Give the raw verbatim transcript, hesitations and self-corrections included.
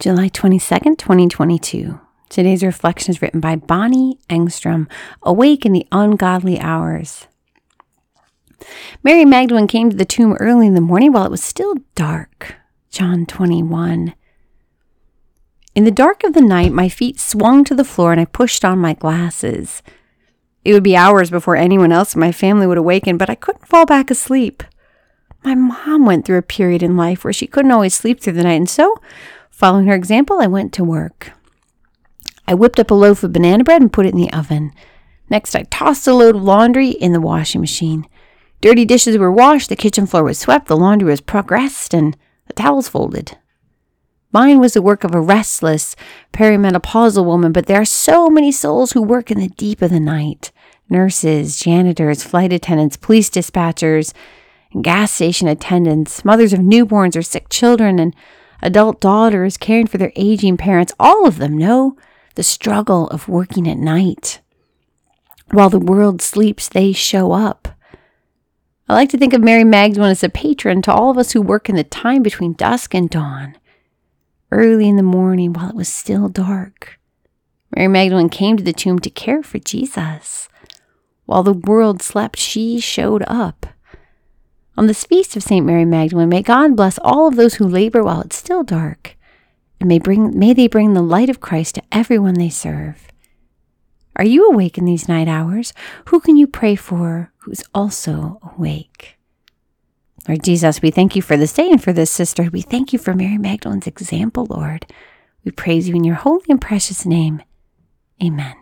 July twenty-second, twenty twenty-two. Today's reflection is written by Bonnie Engstrom, Awake in the Ungodly Hours. Mary Magdalene came to the tomb early in the morning while it was still dark. John twenty-one. In the dark of the night, my feet swung to the floor and I pushed on my glasses. It would be hours before anyone else in my family would awaken, but I couldn't fall back asleep. My mom went through a period in life where she couldn't always sleep through the night, and so, following her example, I went to work. I whipped up a loaf of banana bread and put it in the oven. Next, I tossed a load of laundry in the washing machine. Dirty dishes were washed, the kitchen floor was swept, the laundry was progressed, and the towels folded. Mine was the work of a restless, perimenopausal woman, but there are so many souls who work in the deep of the night. Nurses, janitors, flight attendants, police dispatchers, and gas station attendants, mothers of newborns or sick children, and adult daughters caring for their aging parents. All of them know the struggle of working at night. While the world sleeps, they show up. I like to think of Mary Magdalene as a patron to all of us who work in the time between dusk and dawn. Early in the morning, while it was still dark, Mary Magdalene came to the tomb to care for Jesus. While the world slept, she showed up. On this feast of Saint Mary Magdalene, may God bless all of those who labor while it's still dark, and may bring may they bring the light of Christ to everyone they serve. Are you awake in these night hours? Who can you pray for who's also awake? Lord Jesus, we thank you for this day and for this sister. We thank you for Mary Magdalene's example, Lord. We praise you in your holy and precious name. Amen.